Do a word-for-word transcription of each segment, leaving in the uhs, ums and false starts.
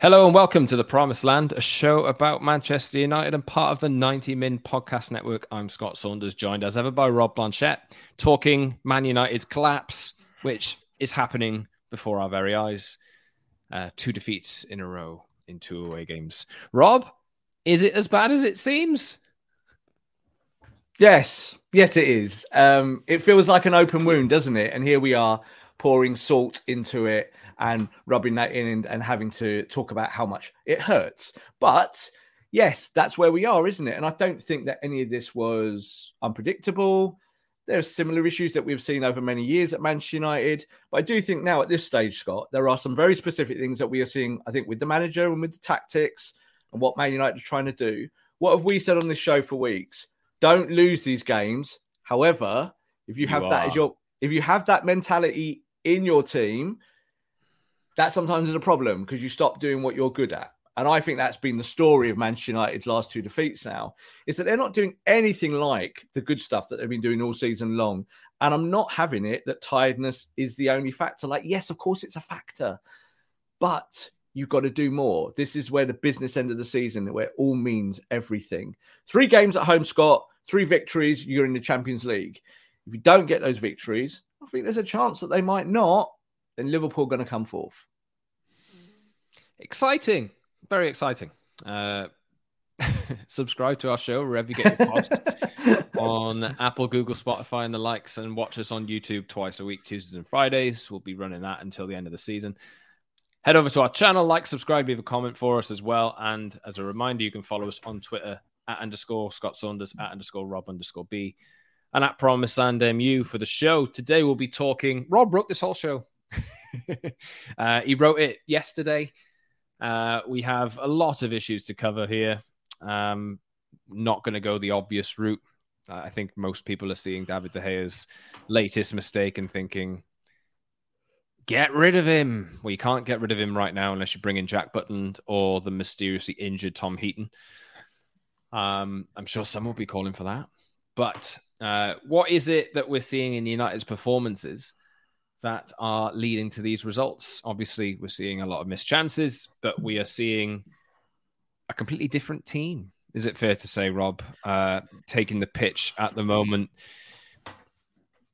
Hello and welcome to The Promised Land, a show about Manchester United and part of the ninety min podcast network. I'm Scott Saunders, joined as ever by Rob Blanchett, talking Man United's collapse, which is happening before our very eyes. Uh, two defeats in a row in two away games. Rob, is it as bad as it seems? Yes. Yes, it is. Um, it feels like an open wound, doesn't it? And here we are pouring salt into it and rubbing that in and, and having to talk about how much it hurts. But yes, that's where we are, isn't it? And I don't think that any of this was unpredictable. There are similar issues that we've seen over many years at Manchester United. But I do think now at this stage, Scott, there are some very specific things that we are seeing, I think, with the manager and with the tactics and what Man United are trying to do. What have we said on this show for weeks? Don't lose these games. However, if you have you that as your if you have that mentality in your team, that sometimes is a problem because you stop doing what you're good at. And I think that's been the story of Manchester United's last two defeats now, is that they're not doing anything like the good stuff that they've been doing all season long. And I'm not having it that tiredness is the only factor. Like, yes, of course, it's a factor, but you've got to do more. This is where the business end of the season, where it all means everything. Three games at home, Scott, three victories, you're in the Champions League. If you don't get those victories, I think there's a chance that they might not. Then Liverpool are going to come forth. Exciting. Very exciting. Uh, subscribe to our show wherever you get your podcast on Apple, Google, Spotify, and the likes, and watch us on YouTube twice a week, Tuesdays and Fridays. We'll be running that until the end of the season. Head over to our channel, like, subscribe, leave a comment for us as well. And as a reminder, you can follow us on Twitter at underscore Scott Saunders, at underscore Rob underscore B, and at Promised Land M U for the show. Today we'll be talking. Rob wrote this whole show. uh, he wrote it yesterday. Uh, we have a lot of issues to cover here. Um, not going to go the obvious route. Uh, I think most people are seeing David De Gea's latest mistake and thinking, get rid of him. Well, you can't get rid of him right now unless you bring in Jack Butland or the mysteriously injured Tom Heaton. Um, I'm sure some will be calling for that. But uh, what is it that we're seeing in United's performances that are leading to these results? Obviously, we're seeing a lot of missed chances, but we are seeing a completely different team. Is it fair to say, Rob, uh, taking the pitch at the moment?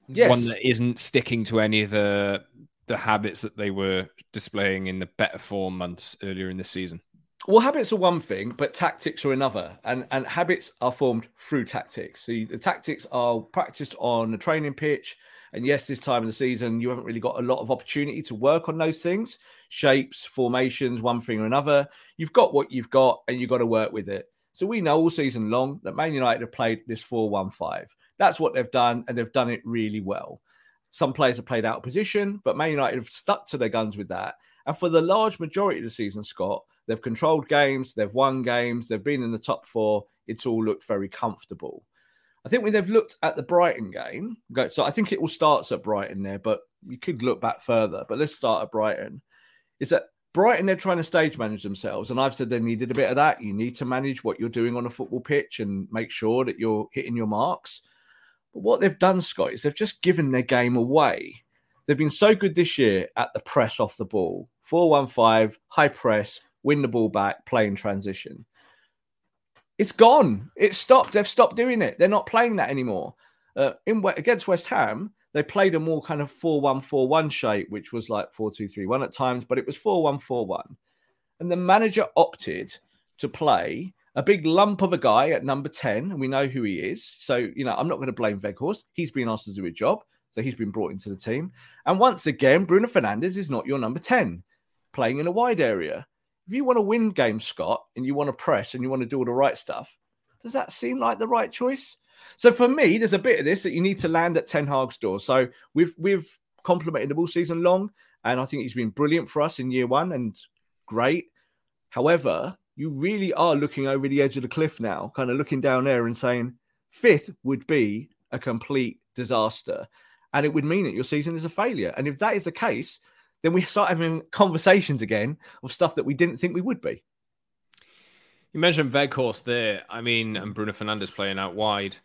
Yes. One that isn't sticking to any of the, the habits that they were displaying in the better form months earlier in the season. Well, habits are one thing, but tactics are another. And and habits are formed through tactics. So you, the tactics are practiced on the training pitch. And yes, this time of the season, you haven't really got a lot of opportunity to work on those things, shapes, formations, one thing or another. You've got what you've got and you've got to work with it. So we know all season long that Man United have played this four one five. That's what they've done, and they've done it really well. Some players have played out of position, but Man United have stuck to their guns with that. And for the large majority of the season, Scott, they've controlled games, they've won games, they've been in the top four. It's all looked very comfortable. I think when they've looked at the Brighton game, so I think it all starts at Brighton there, but you could look back further. But let's start at Brighton. Is that Brighton, they're trying to stage manage themselves. And I've said they needed a bit of that. You need to manage what you're doing on a football pitch and make sure that you're hitting your marks. But what they've done, Scott, is they've just given their game away. They've been so good this year at the press off the ball. four one five, high press, win the ball back, play in transition. It's gone. It's stopped. They've stopped doing it. They're not playing that anymore. Uh, in against West Ham, they played a more kind of four one four one shape, which was like four two three one at times, but it was four one four one. And the manager opted to play a big lump of a guy at number ten, and we know who he is. So, you know, I'm not going to blame Weghorst. He's been asked to do a job, so he's been brought into the team. And once again, Bruno Fernandes is not your number ten, playing in a wide area. If you want to win games, Scott, and you want to press and you want to do all the right stuff, does that seem like the right choice? So for me, there's a bit of this that you need to land at Ten Hag's door. So we've we've complimented him all season long, and I think he's been brilliant for us in year one, and great. However, you really are looking over the edge of the cliff now, kind of looking down there and saying fifth would be a complete disaster. And it would mean that your season is a failure. And if that is the case, then we start having conversations again of stuff that we didn't think we would be. You mentioned Weghorst there. I mean, and Bruno Fernandes playing out wide.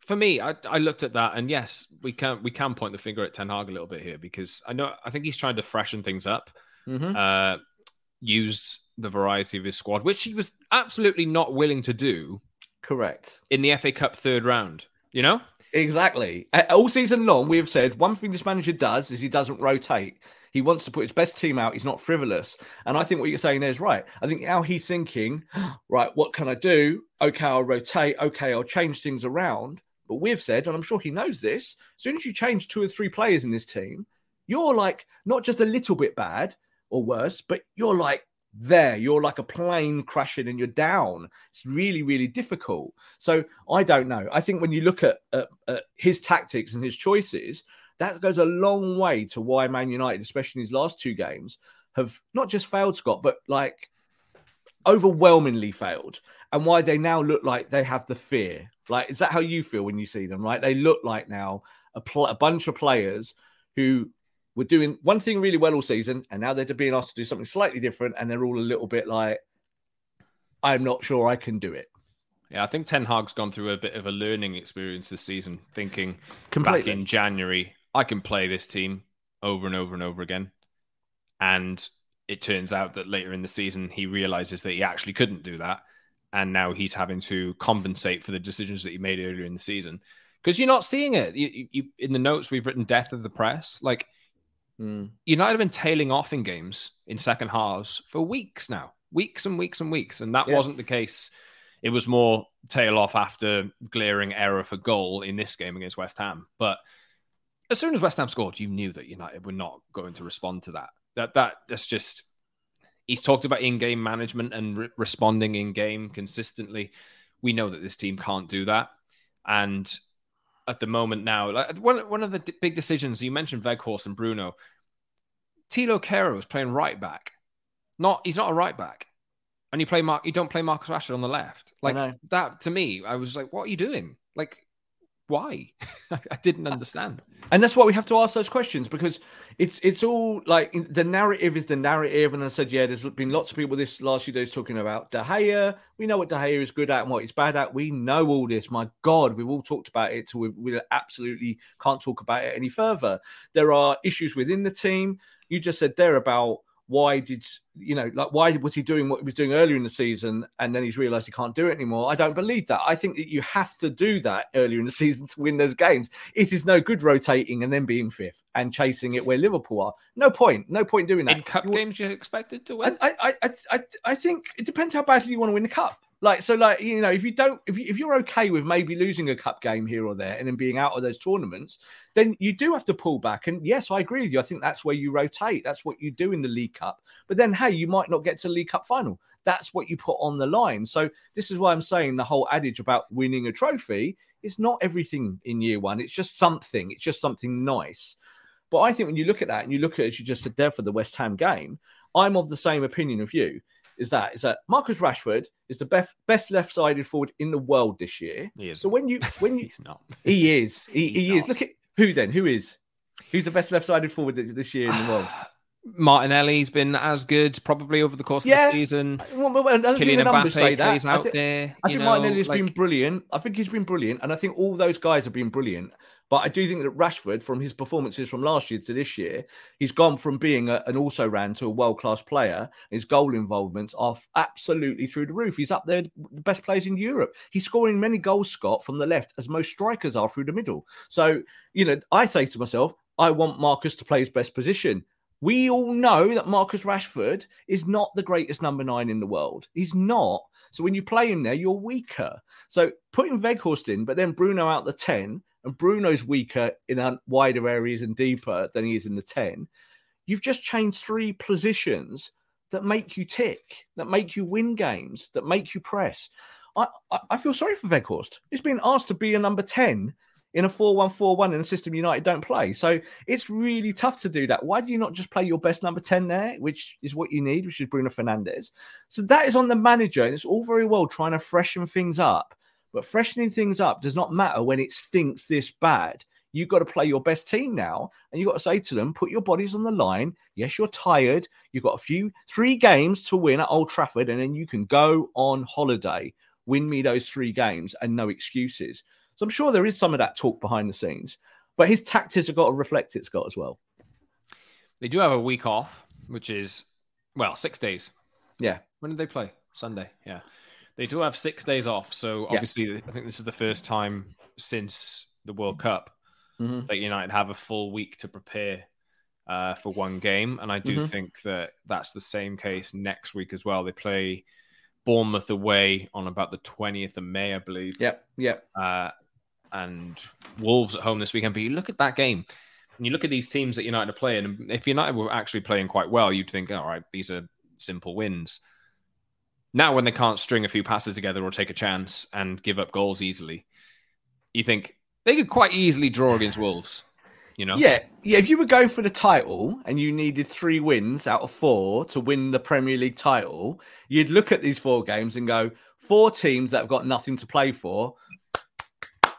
For me, I, I looked at that, and yes, we can we can point the finger at Ten Hag a little bit here, because I know I think he's trying to freshen things up, mm-hmm. uh, use the variety of his squad, which he was absolutely not willing to do. Correct. In the F A Cup third round, you know? Exactly. All season long, we have said one thing this manager does is he doesn't rotate. He wants to put his best team out. He's not frivolous. And I think what you're saying there is right. I think now he's thinking, right, what can I do? Okay, I'll rotate. Okay, I'll change things around. But we've said, and I'm sure he knows this, as soon as you change two or three players in this team, you're like not just a little bit bad or worse, but you're like there. You're like a plane crashing and you're down. It's really, really difficult. So I don't know. I think when you look at, at, at his tactics and his choices, that goes a long way to why Man United, especially in his last two games, have not just failed, Scott, but like overwhelmingly failed, and why they now look like they have the fear. Like, is that how you feel when you see them, right? They look like now a, pl- a bunch of players who were doing one thing really well all season, and now they're being asked to do something slightly different, and they're all a little bit like, I'm not sure I can do it. Yeah, I think Ten Hag's gone through a bit of a learning experience this season, thinking Completely. back in January, I can play this team over and over and over again. And it turns out that later in the season, he realizes that he actually couldn't do that. And now he's having to compensate for the decisions that he made earlier in the season, because you're not seeing it. You, you, in the notes, we've written death of the press. Like mm. United have been tailing off in games in second halves for weeks now, weeks and weeks and weeks. And that yeah. wasn't the case. It was more tail off after glaring error for goal in this game against West Ham. But as soon as West Ham scored, you knew that United were not going to respond to that. That that that's just... He's talked about in-game management and re- responding in-game consistently. We know that this team can't do that. And at the moment now, like one, one of the d- big decisions, you mentioned Weghorst and Bruno. Tilo Quero is playing right back. Not He's not a right back. And you play Mark, you don't play Marcus Rashford on the left. Like that, to me, I was like, what are you doing? Like, why? I didn't understand. And that's why we have to ask those questions, because it's it's all like the narrative is the narrative. And I said, yeah, there's been lots of people this last few days talking about De Gea. We know what De Gea is good at and what he's bad at. We know all this. My God, we've all talked about it till we, we absolutely can't talk about it any further. There are issues within the team. You just said there about why did, you know, like why was he doing what he was doing earlier in the season and then he's realised he can't do it anymore? I don't believe that. I think that you have to do that earlier in the season to win those games. It is no good rotating and then being fifth and chasing it where Liverpool are. No point. No point doing that. In cup you, games you're expected to win? I, I, I, I think it depends how badly you want to win the cup. Like, so like, you know, if you don't, if, you, if you're okay with maybe losing a cup game here or there and then being out of those tournaments, then you do have to pull back. And yes, I agree with you. I think that's where you rotate. That's what you do in the League Cup. But then, hey, you might not get to the League Cup final. That's what you put on the line. So this is why I'm saying the whole adage about winning a trophy is not everything in year one. It's just something. It's just something nice. But I think when you look at that and you look at, as you just said there for the West Ham game, I'm of the same opinion of you. Is that is that Marcus Rashford is the best best left-sided forward in the world this year. He is. So when you when you he's not he is he, he is. Look at who then who is who's the best left-sided forward this year in the world. Martinelli's been as good probably over the course of yeah. the season. Well, well, I don't Kylian think the numbers Mbappe say that. Out I think, there, I think know, Martinelli's like... been brilliant. I think he's been brilliant, and I think all those guys have been brilliant. But I do think that Rashford, from his performances from last year to this year, he's gone from being a, an also-ran to a world-class player. His goal involvements are f- absolutely through the roof. He's up there, the best players in Europe. He's scoring many goals, Scott, from the left, as most strikers are through the middle. So, you know, I say to myself, I want Marcus to play his best position. We all know that Marcus Rashford is not the greatest number nine in the world. He's not. So when you play him there, you're weaker. So putting Weghorst in, but then Bruno out the ten... and Bruno's weaker in wider areas and deeper than he is in the ten, you've just changed three positions that make you tick, that make you win games, that make you press. I, I, I feel sorry for Weghorst. He's been asked to be a number ten in a four one four one in a system United don't play. So it's really tough to do that. Why do you not just play your best number ten there, which is what you need, which is Bruno Fernandes? So that is on the manager, and it's all very well trying to freshen things up. But freshening things up does not matter when it stinks this bad. You've got to play your best team now, and you've got to say to them, put your bodies on the line. Yes, you're tired. You've got a few, three games to win at Old Trafford, and then you can go on holiday. Win me those three games and no excuses. So I'm sure there is some of that talk behind the scenes, but his tactics have got to reflect it, Scott, as well. They do have a week off, which is, well, six days. Yeah. When did they play? Sunday. Yeah. They do have six days off. So obviously, yeah. I think this is the first time since the World Cup mm-hmm. that United have a full week to prepare uh, for one game. And I do mm-hmm. think that that's the same case next week as well. They play Bournemouth away on about the twentieth of May, I believe. Yep, yep. Uh, and Wolves at home this weekend. But you look at that game and you look at these teams that United are playing. And if United were actually playing quite well, you'd think, all right, these are simple wins. Now, when they can't string a few passes together or take a chance and give up goals easily, you think they could quite easily draw against Wolves, you know? Yeah, yeah. If you were going for the title and you needed three wins out of four to win the Premier League title, you'd look at these four games and go, four teams that have got nothing to play for.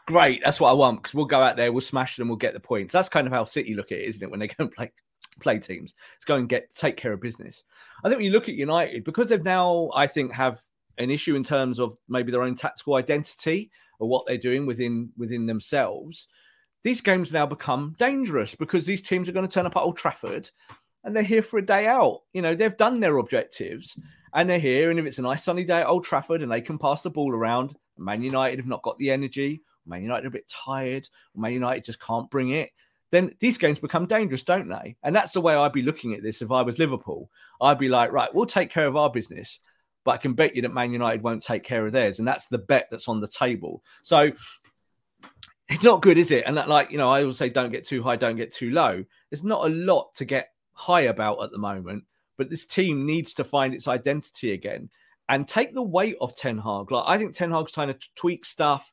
Great, that's what I want, because we'll go out there, we'll smash them, we'll get the points. That's kind of how City look at it, isn't it, when they go and play play teams. It's go and get take care of business. I think when you look at United, because they've now, I think, have an issue in terms of maybe their own tactical identity or what they're doing within within themselves, these games now become dangerous because these teams are going to turn up at Old Trafford and they're here for a day out. You know, they've done their objectives and they're here. And if it's a nice sunny day at Old Trafford and they can pass the ball around, Man United have not got the energy, Man United are a bit tired, Man United just can't bring it, then these games become dangerous, don't they? And that's the way I'd be looking at this if I was Liverpool. I'd be like, right, we'll take care of our business, but I can bet you that Man United won't take care of theirs. And that's the bet that's on the table. So it's not good, is it? And that, like, you know, I always say, don't get too high, don't get too low. There's not a lot to get high about at the moment, but this team needs to find its identity again and take the weight of Ten Hag. Like, I think Ten Hag's trying to tweak stuff.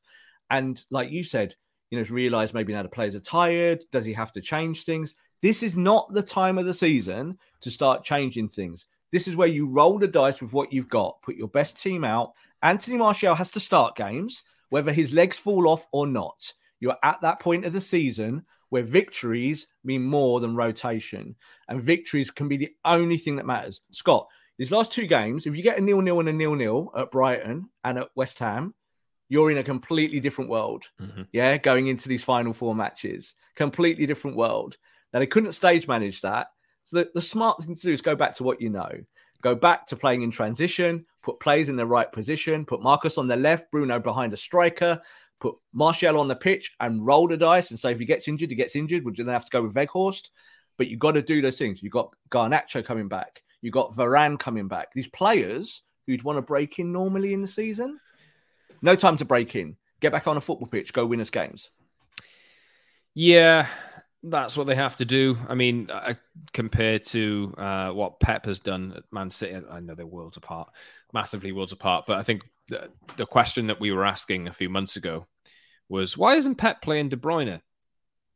And like you said, you know, realize maybe now the players are tired. Does he have to change things? This is not the time of the season to start changing things. This is where you roll the dice with what you've got. Put your best team out. Anthony Martial has to start games, whether his legs fall off or not. You're at that point of the season where victories mean more than rotation. And victories can be the only thing that matters. Scott, these last two games, if you get a nil-nil and a nil-nil at Brighton and at West Ham, you're in a completely different world, mm-hmm. yeah, going into these final four matches. Completely different world. Now, they couldn't stage manage that. So the, the smart thing to do is go back to what you know. Go back to playing in transition, put players in the right position, put Marcus on the left, Bruno behind a striker, put Martial on the pitch and roll the dice and say if he gets injured, he gets injured. Would you then have to go with Weghorst? But you've got to do those things. You've got Garnacho coming back. You've got Varane coming back. These players who'd want to break in normally in the season... No time to break in. Get back on a football pitch. Go win us games. Yeah, that's what they have to do. I mean, uh, compared to uh, what Pep has done at Man City, I know they're worlds apart, massively worlds apart. But I think the, the question that we were asking a few months ago was, why isn't Pep playing De Bruyne?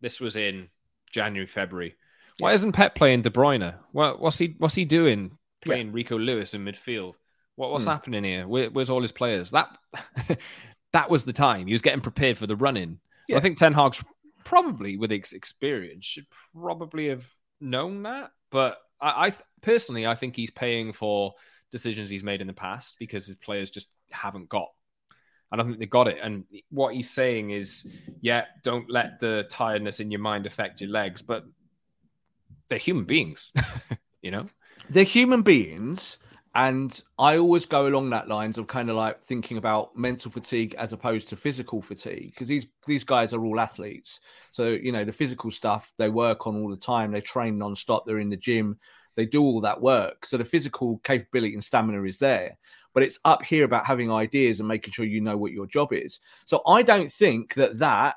This was in January, February. Why yeah. isn't Pep playing De Bruyne? What, what's he What's he doing playing yeah. Rico Lewis in midfield? What's hmm. happening here? Where, where's all his players? That that was the time. He was getting prepared for the run-in. Yeah. I think Ten Hag's probably, with his experience, should probably have known that. But I, I personally, I think he's paying for decisions he's made in the past because his players just haven't got. I don't think they got it. And what he's saying is, yeah, don't let the tiredness in your mind affect your legs. But they're human beings, you know? They're human beings. And I always go along that lines of kind of like thinking about mental fatigue as opposed to physical fatigue, because these, these guys are all athletes. So, you know, the physical stuff they work on all the time. They train nonstop. They're in the gym. They do all that work. So the physical capability and stamina is there. But it's up here about having ideas and making sure you know what your job is. So I don't think that that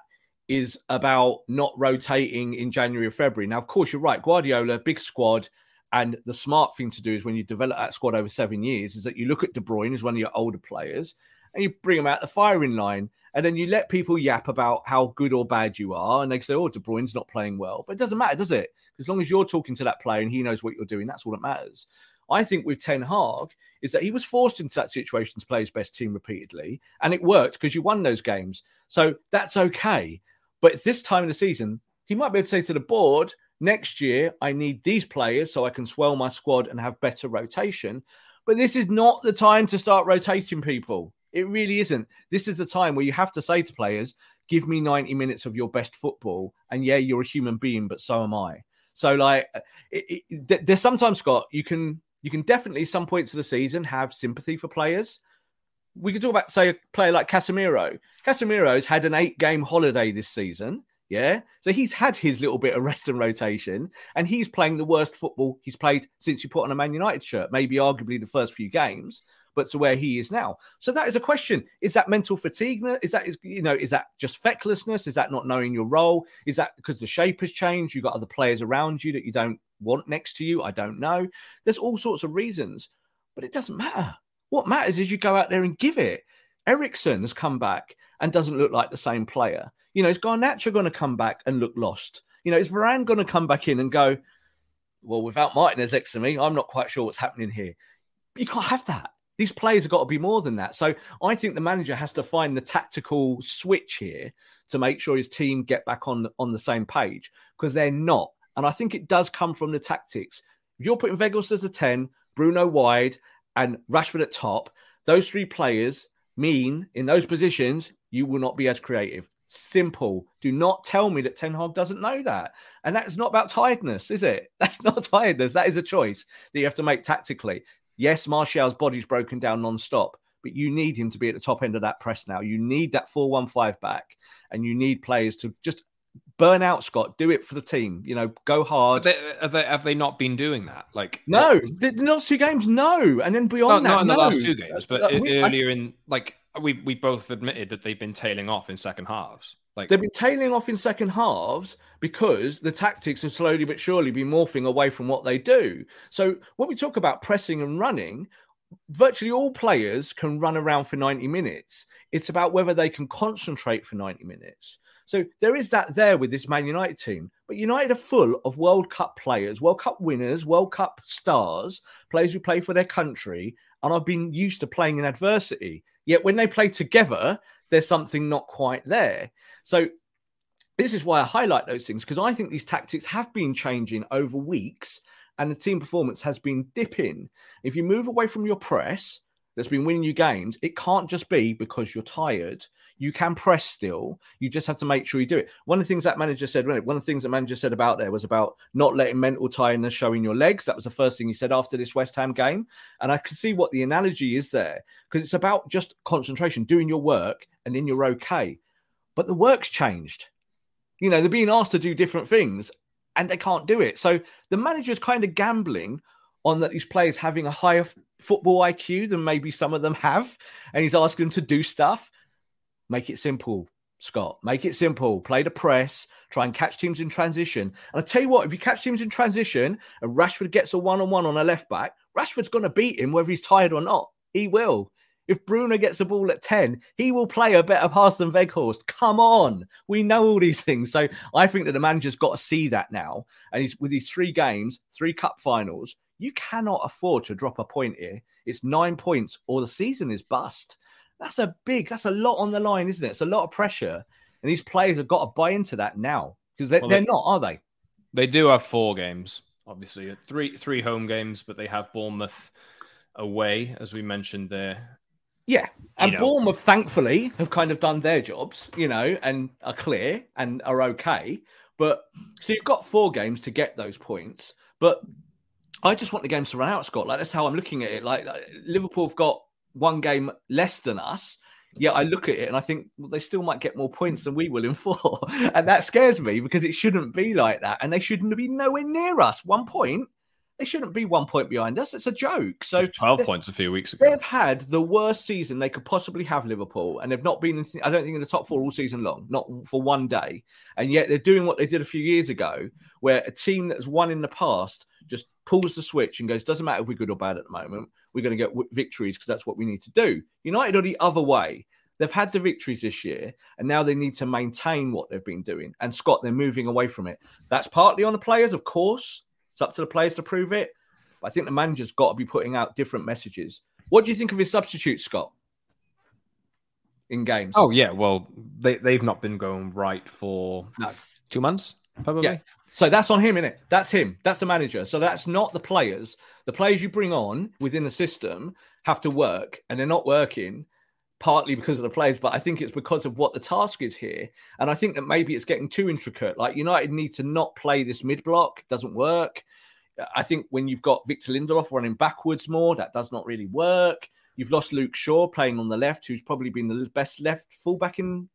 is about not rotating in January or February. Now, of course, you're right. Guardiola, big squad. And the smart thing to do is when you develop that squad over seven years is that you look at De Bruyne as one of your older players and you bring him out the firing line And then you let people yap about how good or bad you are. And they say, oh, De Bruyne's not playing well. But it doesn't matter, does it? As long as you're talking to that player and he knows what you're doing, that's all that matters. I think with Ten Hag is that he was forced into that situation to play his best team repeatedly. And it worked because you won those games. So that's okay. But it's this time of the season, he might be able to say to the board, next year, I need these players so I can swell my squad and have better rotation. But this is not the time to start rotating people. It really isn't. This is the time where you have to say to players, give me ninety minutes of your best football. And yeah, you're a human being, but so am I. So like, it, it, there's sometimes, Scott, you can you can definitely some points of the season have sympathy for players. We could talk about, say, a player like Casemiro. Casemiro's had an eight-game holiday this season, yeah? So he's had his little bit of rest and rotation, and he's playing the worst football he's played since you put on a Man United shirt, maybe arguably the first few games, but to where he is now. So that is a question. Is that mental fatigue? Is that, you know, is that just fecklessness? Is that not knowing your role? Is that because the shape has changed? You've got other players around you that you don't want next to you? I don't know. There's all sorts of reasons, but it doesn't matter. What matters is you go out there and give it. Eriksen has come back and doesn't look like the same player. You know, is Garnacho going to come back and look lost? You know, is Varane going to come back in and go, well, without Martinez next to me, I'm not quite sure what's happening here. But you can't have that. These players have got to be more than that. So I think the manager has to find the tactical switch here to make sure his team get back on, on the same page, because they're not. And I think it does come from the tactics. If you're putting Weghorst as a ten, Bruno wide, and Rashford at top, those three players mean in those positions, you will not be as creative. Simple. Do not tell me that Ten Hag doesn't know that. And that's not about tiredness, is it? That's not tiredness. That is a choice that you have to make tactically. Yes, Martial's body's broken down non-stop, but you need him to be at the top end of that press now. You need that four one five back, and you need players to just burn out, Scott. Do it for the team. You know, go hard. Are they, are they, have they not been doing that? Like no, the last two games, no, and then beyond not, that, not in no. the last two games, but like, we, earlier I, in like we we both admitted that they've been tailing off in second halves. Like they've been tailing off in second halves because the tactics have slowly but surely been morphing away from what they do. So when we talk about pressing and running, virtually all players can run around for ninety minutes. It's about whether they can concentrate for ninety minutes. So there is that there with this Man United team. But United are full of World Cup players, World Cup winners, World Cup stars, players who play for their country. And I've been used to playing in adversity. Yet when they play together, there's something not quite there. So this is why I highlight those things, because I think these tactics have been changing over weeks and the team performance has been dipping. If you move away from your press that's been winning you games, it can't just be because you're tired. You can press still. You just have to make sure you do it. One of the things that manager said, one of the things that manager said about there was about not letting mental tiredness show in your legs. That was the first thing he said after this West Ham game. And I can see what the analogy is there, because it's about just concentration, doing your work, and then you're okay. But the work's changed. You know, they're being asked to do different things and they can't do it. So the manager's kind of gambling on that, these players having a higher f- football I Q than maybe some of them have. And he's asking them to do stuff. Make it simple, Scott. Make it simple. Play the press. Try and catch teams in transition. And I'll tell you what, if you catch teams in transition and Rashford gets a one-on-one on a left back, Rashford's going to beat him whether he's tired or not. He will. If Bruno gets the ball at ten, he will play a better pass than Weghorst. Come on. We know all these things. So I think that the manager's got to see that now. And he's, with these three games, three cup finals, you cannot afford to drop a point here. It's nine points or the season is bust. That's a big, that's a lot on the line, isn't it? It's a lot of pressure. And these players have got to buy into that now, because they're, well, they're they, not, are they? They do have four games, obviously. Three three home games, but they have Bournemouth away, as we mentioned there. Yeah, and you know. Bournemouth, thankfully, have kind of done their jobs, you know, and are clear and are okay. But so you've got four games to get those points. But I just want the games to run out, Scott. Like, that's how I'm looking at it. Like, like Liverpool have got one game less than us. Yeah, I look at it and I think, well, they still might get more points than we will in four. And that scares me, because it shouldn't be like that. And they shouldn't be nowhere near us. One point. They shouldn't be one point behind us. It's a joke. So twelve points a few weeks ago. They've had the worst season they could possibly have, Liverpool, and they've not been, in th- I don't think, in the top four all season long, not for one day. And yet they're doing what they did a few years ago, where a team that has won in the past just pulls the switch and goes, doesn't matter if we're good or bad at the moment, we're going to get w- victories because that's what we need to do. United are the other way. They've had the victories this year, and now they need to maintain what they've been doing. And Scott, they're moving away from it. That's partly on the players, of course. It's up to the players to prove it. But I think the manager's got to be putting out different messages. What do you think of his substitutes, Scott, in games? Oh, yeah. Well, they, they've not been going right for no. two months, probably. Yeah. So that's on him, innit? That's him. That's the manager. So that's not the players. The players you bring on within the system have to work, and they're not working partly because of the players, but I think it's because of what the task is here. And I think that maybe it's getting too intricate. Like, United need to not play this mid-block. It doesn't work. I think when you've got Victor Lindelof running backwards more, that does not really work. You've lost Luke Shaw playing on the left, who's probably been the best left fullback in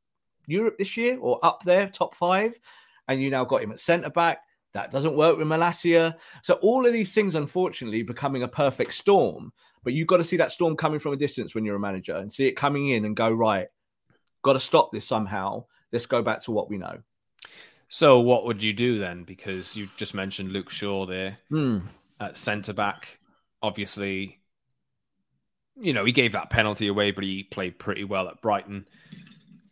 Europe this year, or up there, top five. And you now got him at centre-back. That doesn't work with Malacia. So all of these things, unfortunately, becoming a perfect storm. But you've got to see that storm coming from a distance when you're a manager and see it coming in and go, right, got to stop this somehow. Let's go back to what we know. So what would you do then? Because you just mentioned Luke Shaw there mm. at centre-back. Obviously, you know, he gave that penalty away, but he played pretty well at Brighton.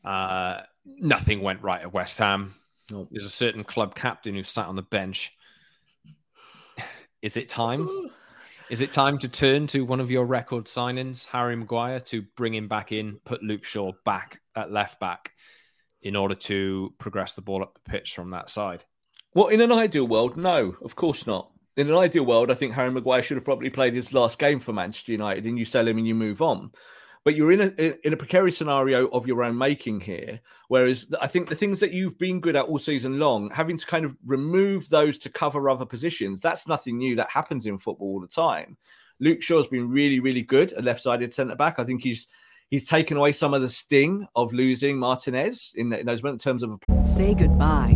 Uh, nothing went right at West Ham. Nope. There's a certain club captain who sat on the bench. Is it time? Is it time to turn to one of your record signings, Harry Maguire, to bring him back in, put Luke Shaw back at left back in order to progress the ball up the pitch from that side? Well, in an ideal world, no, of course not. In an ideal world, I think Harry Maguire should have probably played his last game for Manchester United, and you sell him and you move on. But you're in a in a precarious scenario of your own making here. Whereas I think the things that you've been good at all season long, having to kind of remove those to cover other positions, that's nothing new. That happens in football all the time. Luke Shaw's been really, really good at left-sided centre-back. I think he's he's taken away some of the sting of losing Martinez in, in those in terms of... Say goodbye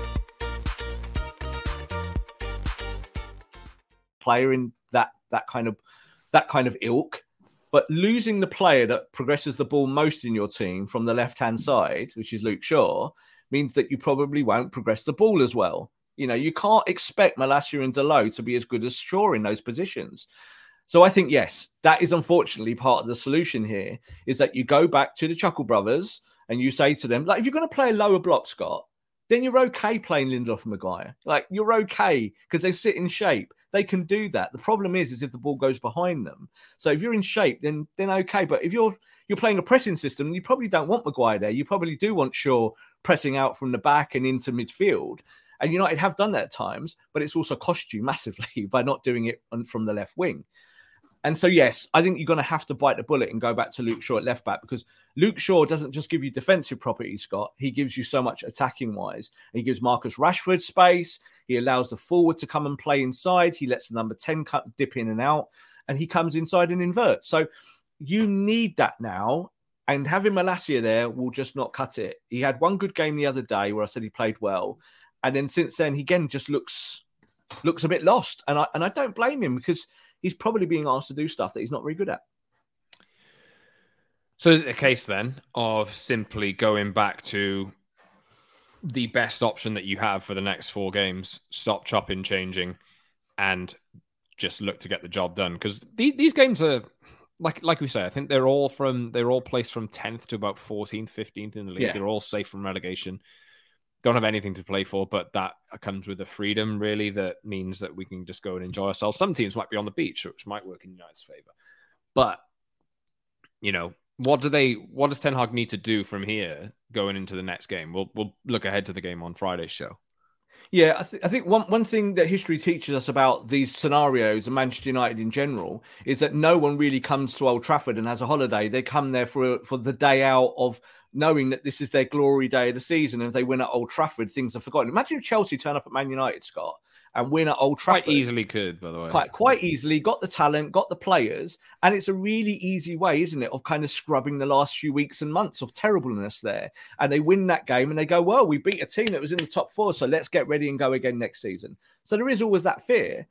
Player in that that kind of that kind of ilk, but losing the player that progresses the ball most in your team from the left-hand side, which is Luke Shaw, means that you probably won't progress the ball as well. You know, you can't expect Malacia and Dalot to be as good as Shaw in those positions. So I think, yes, that is unfortunately part of the solution here, is that you go back to the Chuckle Brothers and you say to them, like, if you're going to play a lower block, Scott, then you're okay playing Lindelof and Maguire. Like, you're okay because they sit in shape. They can do that. The problem is, is if the ball goes behind them. So if you're in shape, then then okay. But if you're you're playing a pressing system, you probably don't want Maguire there. You probably do want Shaw pressing out from the back and into midfield. And United have done that at times, but it's also cost you massively by not doing it from the left wing. And so, yes, I think you're going to have to bite the bullet and go back to Luke Shaw at left back, because Luke Shaw doesn't just give you defensive properties, Scott. He gives you so much attacking wise. He gives Marcus Rashford space. He allows the forward to come and play inside. He lets the number ten cut, dip in and out, and he comes inside and inverts. So you need that now. And having Malacia there will just not cut it. He had one good game the other day where I said he played well. And then since then, he again just looks looks a bit lost. And I and I don't blame him, because he's probably being asked to do stuff that he's not very good at. So is it a case then of simply going back to the best option that you have for the next four games, stop chopping, changing, and just look to get the job done? Because the, these games are, like like we say, I think they're all from they're all placed from tenth to about fourteenth, fifteenth in the league. Yeah. They're all safe from relegation. Don't have anything to play for, but that comes with a freedom, really, that means that we can just go and enjoy ourselves. Some teams might be on the beach, which might work in United's favour. But, you know, what do they? What does Ten Hag need to do from here going into the next game? We'll we'll look ahead to the game on Friday's show. Yeah, I, th- I think one, one thing that history teaches us about these scenarios and Manchester United in general is that no one really comes to Old Trafford and has a holiday. They come there for for the day out of knowing that this is their glory day of the season. And if they win at Old Trafford, things are forgotten. Imagine if Chelsea turn up at Man United, Scott, and win at Old Trafford. Quite easily could, by the way. Quite, quite easily. Got the talent, got the players. And it's a really easy way, isn't it, of kind of scrubbing the last few weeks and months of terribleness there. And they win that game and they go, well, we beat a team that was in the top four, so let's get ready and go again next season. So there is always that fear.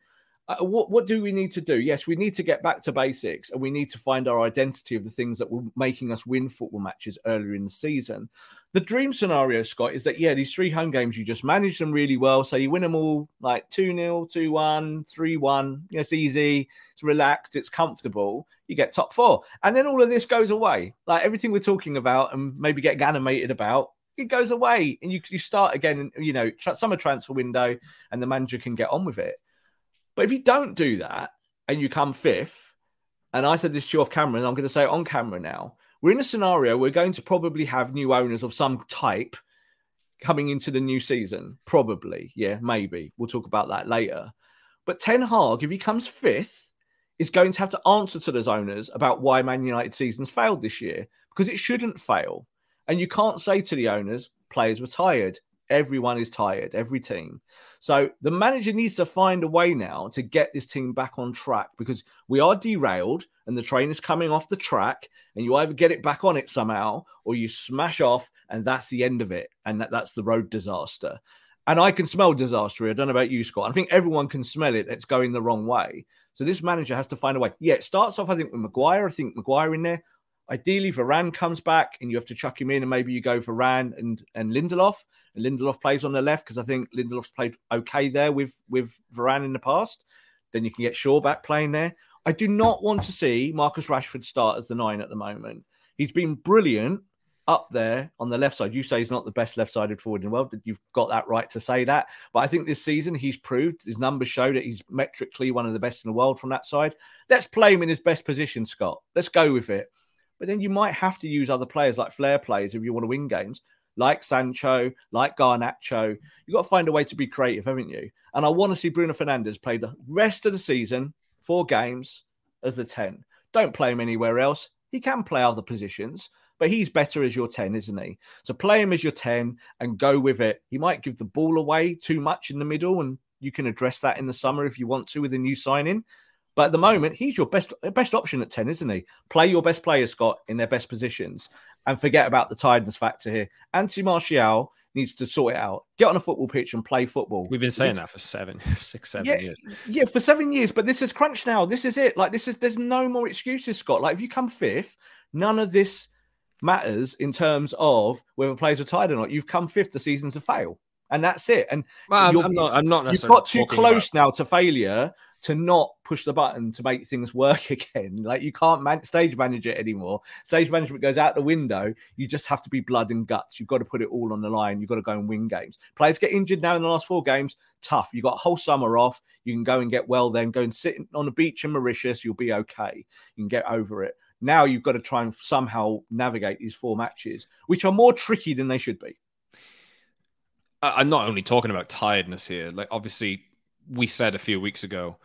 Uh, what, what do we need to do? Yes, we need to get back to basics and we need to find our identity of the things that were making us win football matches earlier in the season. The dream scenario, Scott, is that, yeah, these three home games, you just manage them really well. So you win them all like two nil, two one, three one. You know, it's easy. It's relaxed. It's comfortable. You get top four. And then all of this goes away. Like everything we're talking about and maybe getting animated about, it goes away. And you, you start again, you know, tra- summer transfer window and the manager can get on with it. But if you don't do that and you come fifth, and I said this to you off camera and I'm going to say it on camera now, we're in a scenario we're going to probably have new owners of some type coming into the new season. Probably. Yeah, maybe. We'll talk about that later. But Ten Hag, if he comes fifth, is going to have to answer to those owners about why Man United seasons failed this year, because it shouldn't fail. And you can't say to the owners, players were tired. Everyone is tired, every team. So the manager needs to find a way now to get this team back on track, because we are derailed and the train is coming off the track, and you either get it back on it somehow or you smash off and that's the end of it. And that, that's the road disaster. And I can smell disaster. I don't know about you, Scott. I think everyone can smell it. It's going the wrong way. So this manager has to find a way. Yeah, it starts off, I think, with Maguire. I think Maguire in there. Ideally, Varane comes back and you have to chuck him in, and maybe you go Varane and, and Lindelof. And Lindelof plays on the left, because I think Lindelof's played okay there with, with Varane in the past. Then you can get Shaw back playing there. I do not want to see Marcus Rashford start as the nine at the moment. He's been brilliant up there on the left side. You say he's not the best left-sided forward in the world. You've got that right to say that. But I think this season he's proved, his numbers show that he's metrically one of the best in the world from that side. Let's play him in his best position, Scott. Let's go with it. But then you might have to use other players like flair players if you want to win games, like Sancho, like Garnacho. You've got to find a way to be creative, haven't you? And I want to see Bruno Fernandes play the rest of the season, four games, as the ten. Don't play him anywhere else. He can play other positions, but he's better as your ten, isn't he? So play him as your ten and go with it. He might give the ball away too much in the middle, and you can address that in the summer if you want to with a new signing. But at the moment, he's your best best option at ten, isn't he? Play your best players, Scott, in their best positions, and forget about the tiredness factor here. Anthony Martial needs to sort it out. Get on a football pitch and play football. We've been saying that for seven, six, seven yeah, years. Yeah, for seven years. But this is crunch now. This is it. Like this is. There's no more excuses, Scott. Like if you come fifth, none of this matters in terms of whether players are tired or not. You've come fifth. The season's a fail, and that's it. And well, you're, I'm not. I'm not necessarily. You've got too close about... now to failure. To not push the button to make things work again. Like you can't man- stage manage it anymore. Stage management goes out the window. You just have to be blood and guts. You've got to put it all on the line. You've got to go and win games. Players get injured now in the last four games. Tough. You've got a whole summer off. You can go and get well then. Go and sit on the beach in Mauritius. You'll be okay. You can get over it. Now you've got to try and somehow navigate these four matches, which are more tricky than they should be. I'm not only talking about tiredness here. Like obviously we said a few weeks ago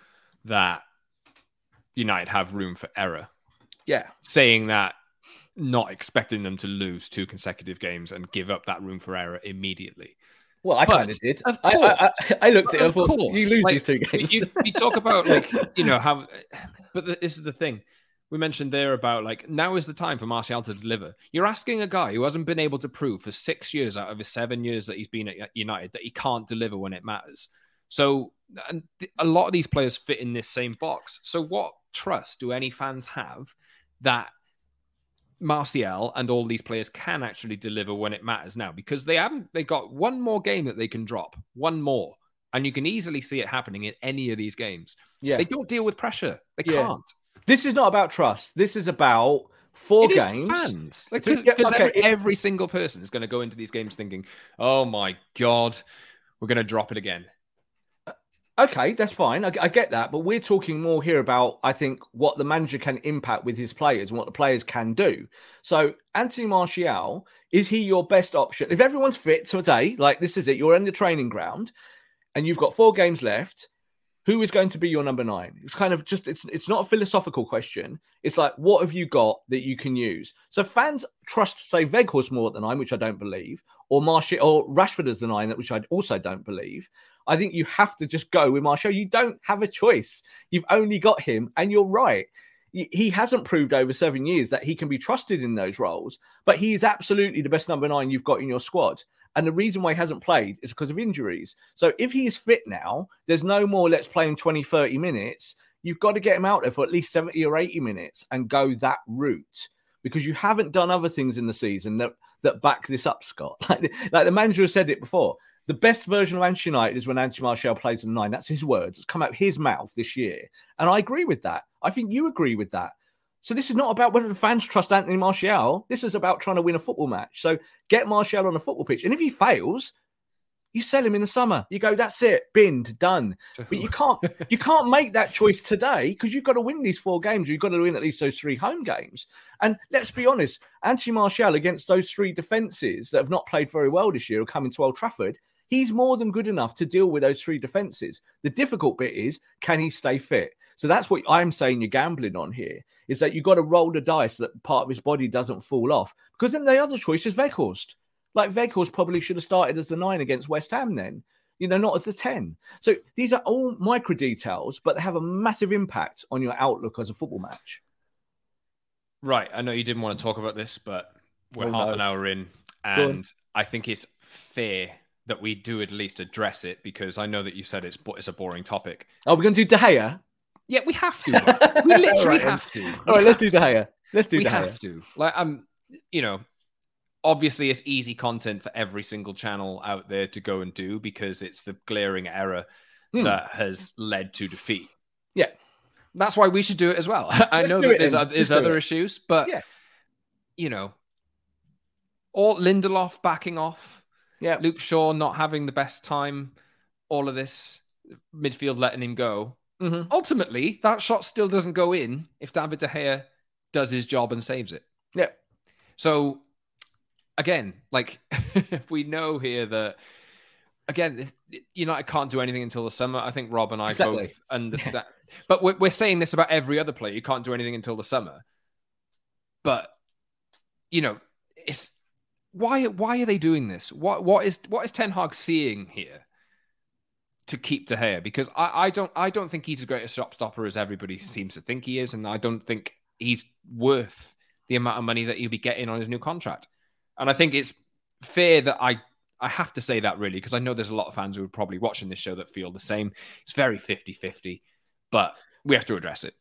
that United have room for error. Yeah. Saying that, not expecting them to lose two consecutive games and give up that room for error immediately. Well, I kind of did. Of course. I, I, I looked at it and thought, you lose like, these two games. You, you talk about, like, you know, how... But the, this is the thing. We mentioned there about, like, now is the time for Martial to deliver. You're asking a guy who hasn't been able to prove for six years out of his seven years that he's been at United that he can't deliver when it matters. So... And a lot of these players fit in this same box. So what trust do any fans have that Martial and all these players can actually deliver when it matters now? Because they haven't, they got one more game that they can drop, one more. And you can easily see it happening in any of these games. Yeah. They don't deal with pressure. They yeah. can't. This is not about trust. This is about four it games. Fans. Like, cause, yeah, cause okay. every, every single person is going to go into these games thinking, oh my God, we're going to drop it again. Okay, that's fine. I, I get that. But we're talking more here about, I think, what the manager can impact with his players and what the players can do. So Anthony Martial, is he your best option? If everyone's fit today, like this is it, you're in the training ground. and you've got four games left, who is going to be your number nine? It's kind of just, it's it's not a philosophical question. It's like, what have you got that you can use? So fans trust, say, Weghorst more than nine, which I don't believe, or Martial, or Rashford as the nine, which I also don't believe. I think you have to just go with Martial. You don't have a choice. You've only got him, and you're right. He hasn't proved over seven years that he can be trusted in those roles, but he is absolutely the best number nine you've got in your squad. And the reason why he hasn't played is because of injuries. So if he is fit now, there's no more let's play in twenty, thirty minutes. You've got to get him out there for at least seventy or eighty minutes and go that route, because you haven't done other things in the season that, that back this up, Scott. Like, like the manager has said it before, the best version of Manchester United is when Anthony Martial plays in the nine. That's his words. It's come out his mouth this year. And I agree with that. I think you agree with that. So this is not about whether the fans trust Anthony Martial. This is about trying to win a football match. So get Martial on a football pitch. And if he fails, you sell him in the summer. You go, that's it, binned, done. But you can't you can't make that choice today, because you've got to win these four games. You've got to win at least those three home games. And let's be honest, Anthony Martial against those three defences that have not played very well this year or come into Old Trafford, he's more than good enough to deal with those three defences. The difficult bit is, can he stay fit? So that's what I'm saying you're gambling on here, is that you've got to roll the dice so that part of his body doesn't fall off. Because then the other choice is Weghorst. Like, Weghorst probably should have started as the nine against West Ham then, you know, not as the ten. So these are all micro details, but they have a massive impact on your outlook as a football match. Right. I know you didn't want to talk about this, but we're oh, half no. an hour in. And I think it's fair that we do at least address it, because I know that you said it's, it's a boring topic. Oh, we're going to do De Gea? Yeah, we have to. We literally right, have to. We all right, let's do De Gea. Let's do De Gea. We have to. Like, I'm, you know, obviously it's easy content for every single channel out there to go and do, because it's the glaring error mm. that has led to defeat. Yeah. That's why we should do it as well. I let's know that there's, uh, there's other it. issues, but, yeah. you know, all Lindelof backing off, yeah, Luke Shaw not having the best time, all of this midfield letting him go. Mm-hmm. Ultimately, that shot still doesn't go in if David De Gea does his job and saves it. Yeah. So, again, like, we know here that, again, United can't do anything until the summer. I think Rob and I exactly. both understand. But we're, we're saying this about every other player. You can't do anything until the summer. But, you know, it's why why are they doing this? What What is, what is Ten Hag seeing here to keep De Gea? Because I, I don't I don't think he's as great a shop stopper as everybody seems to think he is, and I don't think he's worth the amount of money that he'll be getting on his new contract. And I think it's fair that I, I have to say that, really, because I know there's a lot of fans who are probably watching this show that feel the same. It's very fifty-fifty, but we have to address it.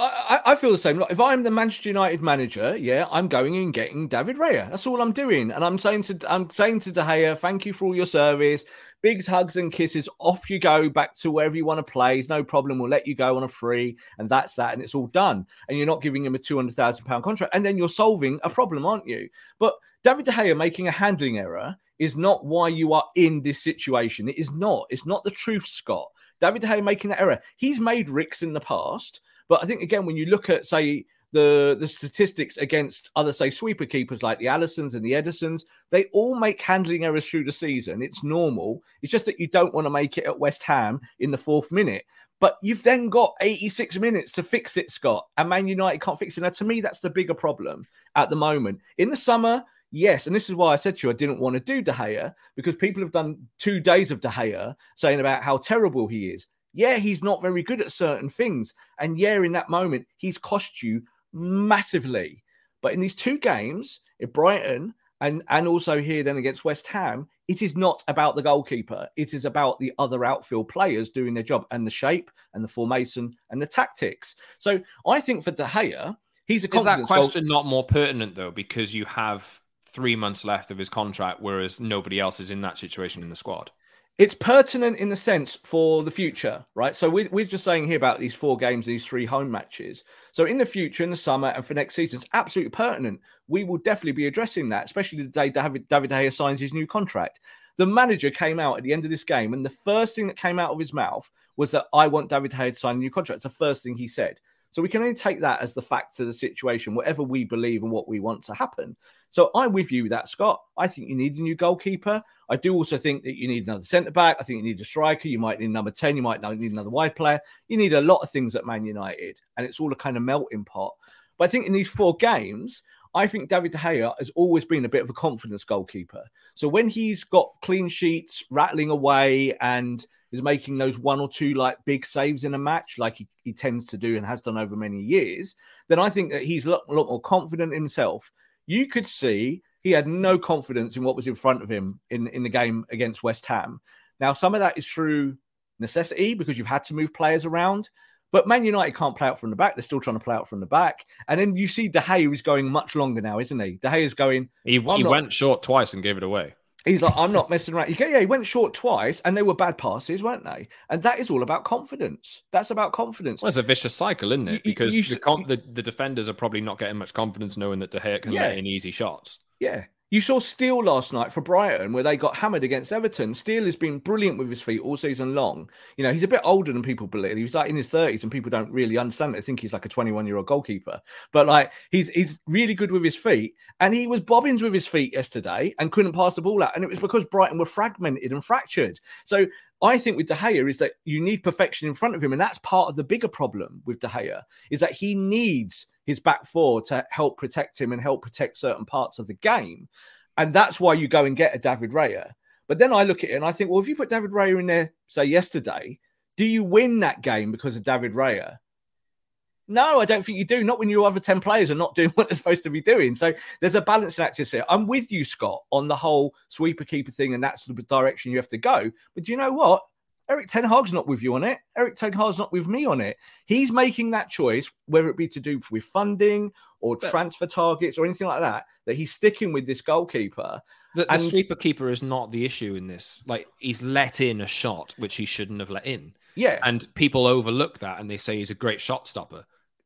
I, I feel the same. Look, if I'm the Manchester United manager, yeah, I'm going and getting David Raya. That's all I'm doing. And I'm saying to I'm saying to De Gea, thank you for all your service. Big hugs and kisses. Off you go back to wherever you want to play. It's no problem. We'll let you go on a free. And that's that. And it's all done. And you're not giving him a two hundred thousand pounds contract. And then you're solving a problem, aren't you? But David De Gea making a handling error is not why you are in this situation. It is not. It's not the truth, Scott. David De Gea making that error. He's made ricks in the past. But I think, again, when you look at, say, the, the statistics against other, say, sweeper keepers like the Allisons and the Edisons, they all make handling errors through the season. It's normal. It's just that you don't want to make it at West Ham in the fourth minute. But you've then got eighty-six minutes to fix it, Scott, and Man United can't fix it. Now, to me, that's the bigger problem at the moment. In the summer, yes, and this is why I said to you I didn't want to do De Gea, because people have done two days of De Gea saying about how terrible he is. Yeah, he's not very good at certain things. And yeah, in that moment, he's cost you massively. But in these two games, at Brighton and, and also here then against West Ham, it is not about the goalkeeper. It is about the other outfield players doing their job, and the shape and the formation and the tactics. So I think for De Gea, he's a confidence. Is that question goal- not more pertinent, though, because you have three months left of his contract, whereas nobody else is in that situation in the squad? It's pertinent in the sense for the future, right? So we're, we're just saying here about these four games, these three home matches. So in the future, in the summer and for next season, it's absolutely pertinent. We will definitely be addressing that, especially the day David, David De Gea signs his new contract. The manager came out at the end of this game, and the first thing that came out of his mouth was that I want David De Gea to sign a new contract. It's the first thing he said. So we can only take that as the facts of the situation, whatever we believe and what we want to happen. So I'm with you with that, Scott. I think you need a new goalkeeper. I do also think that you need another centre-back. I think you need a striker. You might need number ten. You might need another wide player. You need a lot of things at Man United, and it's all a kind of melting pot. But I think in these four games, I think David De Gea has always been a bit of a confidence goalkeeper. So when he's got clean sheets rattling away and is making those one or two like big saves in a match, like he, he tends to do and has done over many years, then I think that he's a lot, a lot more confident himself. You could see he had no confidence in what was in front of him in, in the game against West Ham. Now, some of that is through necessity because you've had to move players around. But Man United can't play out from the back. They're still trying to play out from the back. And then you see De Gea is going much longer now, isn't he? De Gea is going... He, he not... went short twice and gave it away. He's like, I'm not messing around. He go, yeah, he went short twice and they were bad passes, weren't they? And that is all about confidence. That's about confidence. Well, it's a vicious cycle, isn't it? Because you, you, you, the, com- the, the defenders are probably not getting much confidence knowing that De Gea can yeah. let in easy shots. Yeah. You saw Steele last night for Brighton, where they got hammered against Everton. Steele has been brilliant with his feet all season long. You know, he's a bit older than people believe. He was like in his thirties, and people don't really understand it. I think he's like a twenty-one-year-old goalkeeper. But like, he's he's really good with his feet, and he was bobbins with his feet yesterday and couldn't pass the ball out. And it was because Brighton were fragmented and fractured. So I think with De Gea is that you need perfection in front of him, and that's part of the bigger problem with De Gea is that he needs his back four to help protect him and help protect certain parts of the game. And that's why you go and get a David Raya. But then I look at it and I think, well, if you put David Raya in there, say yesterday, do you win that game because of David Raya? No, I don't think you do. Not when your other ten players are not doing what they're supposed to be doing. So there's a balancing act here. I'm with you, Scott, on the whole sweeper-keeper thing, and that's the direction you have to go. But do you know what? Erik ten Hag's not with you on it. Erik ten Hag's not with me on it. He's making that choice, whether it be to do with funding or but, transfer targets or anything like that, that he's sticking with this goalkeeper. The, the and... sweeper-keeper is not the issue in this. Like, he's let in a shot which he shouldn't have let in. Yeah. And people overlook that and they say he's a great shot stopper.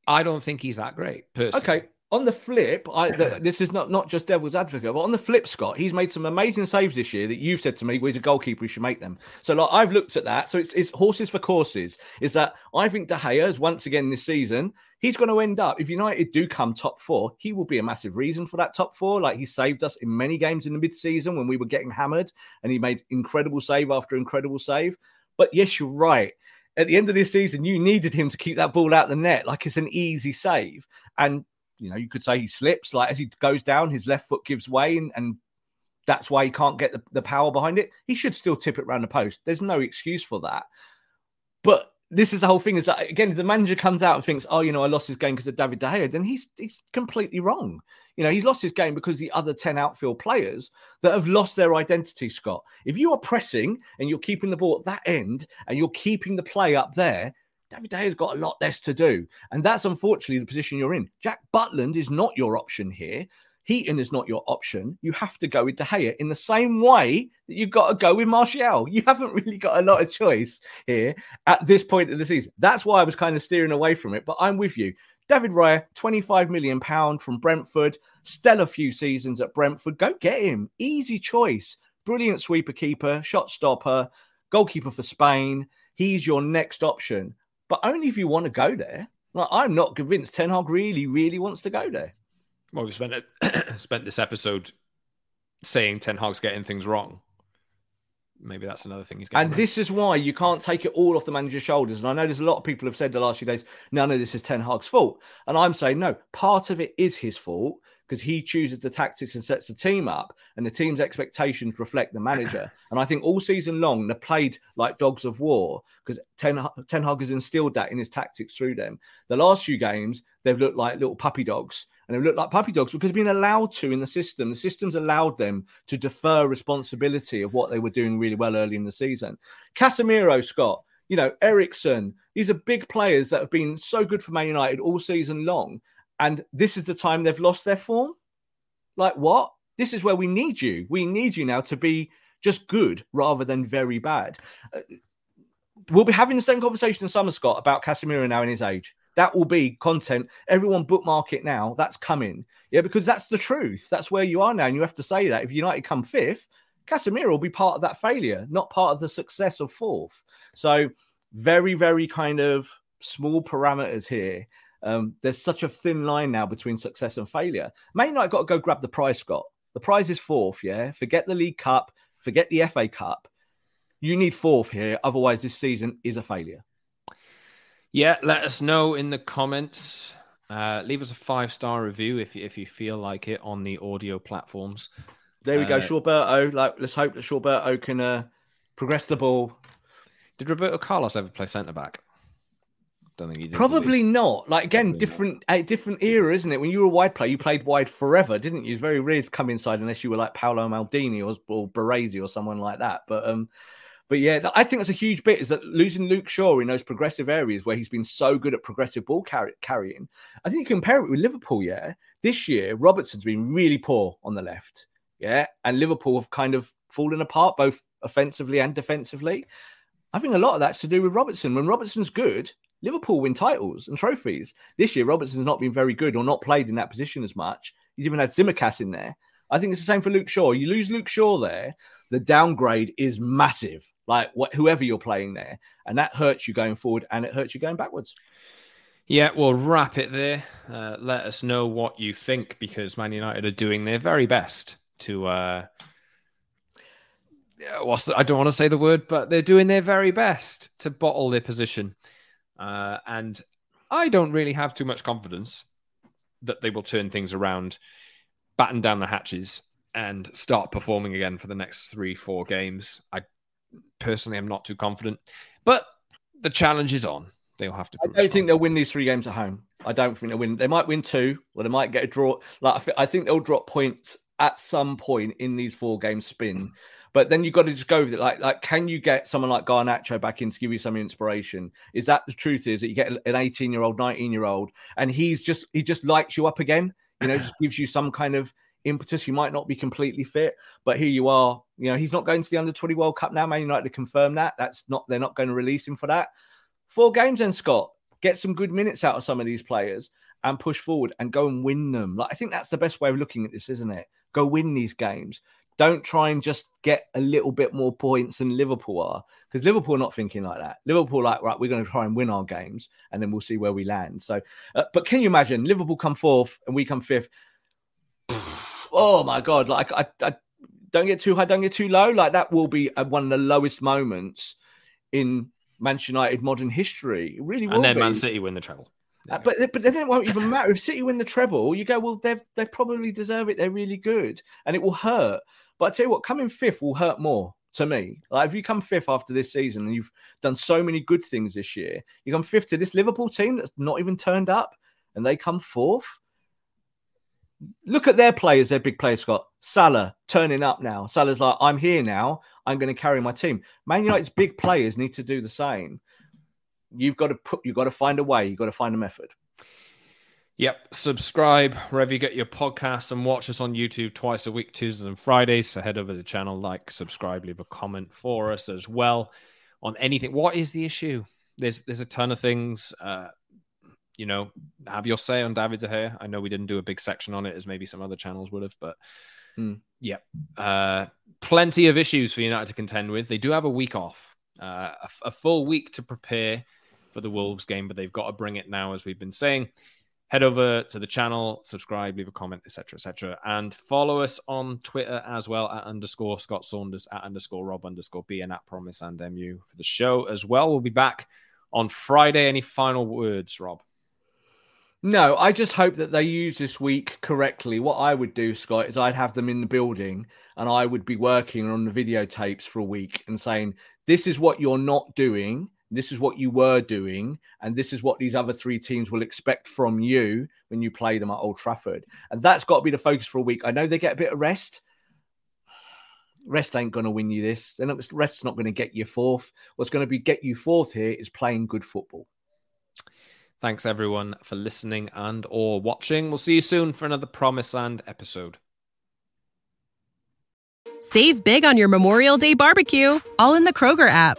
I don't think he's that great, personally. Okay. On the flip, I, the, this is not, not just devil's advocate, but on the flip, Scott, he's made some amazing saves this year that you've said to me, well, he's a goalkeeper, he should make them. So like, I've looked at that. So it's, it's horses for courses, is that I think De Gea is once again this season, he's going to end up, if United do come top four, he will be a massive reason for that top four. Like, he saved us in many games in the mid-season when we were getting hammered, and he made incredible save after incredible save. But yes, you're right. At the end of this season, you needed him to keep that ball out the net. Like, it's an easy save. And you know, you could say he slips, like as he goes down, his left foot gives way, and, and that's why he can't get the, the power behind it. He should still tip it around the post. There's no excuse for that. But this is the whole thing, is that, again, if the manager comes out and thinks, oh, you know, I lost his game because of David De Gea, then he's he's completely wrong. You know, he's lost his game because the other ten outfield players that have lost their identity, Scott. If you are pressing and you're keeping the ball at that end and you're keeping the play up there, David De Gea's got a lot less to do. And that's unfortunately the position you're in. Jack Butland is not your option here. Heaton is not your option. You have to go with De Gea in the same way that you've got to go with Martial. You haven't really got a lot of choice here at this point of the season. That's why I was kind of steering away from it, but I'm with you. David Raya, twenty-five million pounds from Brentford. Stellar few seasons at Brentford. Go get him. Easy choice. Brilliant sweeper-keeper, shot-stopper, goalkeeper for Spain. He's your next option. But only if you want to go there. Like, I'm not convinced Ten Hag really, really wants to go there. Well, we spent a, spent this episode saying Ten Hag's getting things wrong. Maybe that's another thing he's getting And wrong. This is why you can't take it all off the manager's shoulders. And I know there's a lot of people have said the last few days, none of this is Ten Hag's fault. And I'm saying, no, part of it is his fault because he chooses the tactics and sets the team up, and the team's expectations reflect the manager. And I think all season long, they played like dogs of war because Ten, Ten Hag has instilled that in his tactics through them. The last few games, they've looked like little puppy dogs, and they've looked like puppy dogs because they've been allowed to in the system. The system's allowed them to defer responsibility of what they were doing really well early in the season. Casemiro, Scott, you know, Eriksen, these are big players that have been so good for Man United all season long. And this is the time they've lost their form. Like, what? This is where we need you. We need you now to be just good rather than very bad. Uh, we'll be having the same conversation in summer, Scott, about Casemiro now and his age. That will be content. Everyone bookmark it now. That's coming. Yeah, because that's the truth. That's where you are now. And you have to say that if United come fifth, Casemiro will be part of that failure, not part of the success of fourth. So very, very kind of small parameters here. Um, there's such a thin line now between success and failure. Man United got to go grab the prize, Scott. The prize is fourth, yeah? Forget the League Cup. Forget the F A Cup. You need fourth here. Otherwise, this season is a failure. Yeah, let us know in the comments. Uh, leave us a five-star review if, if you feel like it on the audio platforms. There we uh, go, Shorberto. Like, let's hope that Shorberto can uh, progress the ball. Did Roberto Carlos ever play centre-back? Don't think he did. Probably not. Like, again, Probably different a different era, isn't it? When you were a wide player, you played wide forever, didn't you? It's very rare to come inside unless you were like Paolo Maldini or, or Baresi or someone like that. But um, but yeah, I think that's a huge bit, is that losing Luke Shaw in those progressive areas where he's been so good at progressive ball carry- carrying. I think you compare it with Liverpool, yeah? This year, Robertson's been really poor on the left. Yeah, and Liverpool have kind of fallen apart, both offensively and defensively. I think a lot of that's to do with Robertson. When Robertson's good, Liverpool win titles and trophies. This year, Robertson's not been very good or not played in that position as much. He's even had Tsimikas in there. I think it's the same for Luke Shaw. You lose Luke Shaw there, the downgrade is massive. Like, what, whoever you're playing there. And that hurts you going forward and it hurts you going backwards. Yeah, we'll wrap it there. Uh, let us know what you think, because Man United are doing their very best to... Uh... What's the, I don't want to say the word, but they're doing their very best to bottle their position. Uh, and I don't really have too much confidence that they will turn things around, batten down the hatches and start performing again for the next three, four games. I personally am not too confident, but the challenge is on. They'll have to. I don't think they'll win these three games at home. I don't think they'll win. They might win two, or they might get a draw. Like, I think they'll drop points at some point in these four games spin. But then you've got to just go with it. Like, like, can you get someone like Garnacho back in to give you some inspiration? Is that the truth? Is that you get an eighteen-year-old, nineteen-year-old, and he's just he just lights you up again? You know, just gives you some kind of impetus. You might not be completely fit, but here you are. You know, he's not going to the under twenty World Cup now. Man United have confirmed that. That's not they're not going to release him for that. Four games then, Scott. Get some good minutes out of some of these players and push forward and go and win them. Like, I think that's the best way of looking at this, isn't it? Go win these games. Don't try and just get a little bit more points than Liverpool are, because Liverpool are not thinking like that. Liverpool like, right, we're going to try and win our games and then we'll see where we land. So, uh, but can you imagine Liverpool come fourth and we come fifth? Oh my God. Like I, I don't get too high, don't get too low. Like that will be a, one of the lowest moments in Manchester United modern history. It really will. And then be. Man City win the treble. Uh, but but then it won't even matter. If City win the treble, you go, well, they they probably deserve it. They're really good. And it will hurt. But I tell you what, coming fifth will hurt more to me. Like, if you come fifth after this season and you've done so many good things this year, you come fifth to this Liverpool team that's not even turned up and they come fourth. Look at their players, their big players, Scott. Salah turning up now. Salah's like, I'm here now. I'm going to carry my team. Man United's big players need to do the same. You've got to put, you've got to find a way. You've got to find a method. Yep. Subscribe wherever you get your podcasts and watch us on YouTube twice a week, Tuesdays and Fridays. So head over to the channel, like, subscribe, leave a comment for us as well on anything. What is the issue? There's, there's a ton of things, uh, you know, have your say on David De Gea. I know we didn't do a big section on it as maybe some other channels would have, but mm. yeah, uh, plenty of issues for United to contend with. They do have a week off, uh, a, a full week to prepare for the Wolves game, but they've got to bring it now, as we've been saying. Head over to the channel, subscribe, leave a comment, et cetera, et cetera, and follow us on Twitter as well at underscore Scott Saunders, at underscore Rob underscore B, and at Promise and M U for the show as well. We'll be back on Friday. Any final words, Rob? No, I just hope that they use this week correctly. What I would do, Scott, is I'd have them in the building and I would be working on the videotapes for a week and saying, this is what you're not doing. This is what you were doing, and this is what these other three teams will expect from you when you play them at Old Trafford. And that's got to be the focus for a week. I know they get a bit of rest. Rest ain't going to win you this. They're not, rest's not going to get you fourth. What's going to be get you fourth here is playing good football. Thanks, everyone, for listening and or watching. We'll see you soon for another Promised Land episode. Save big on your Memorial Day barbecue, all in the Kroger app.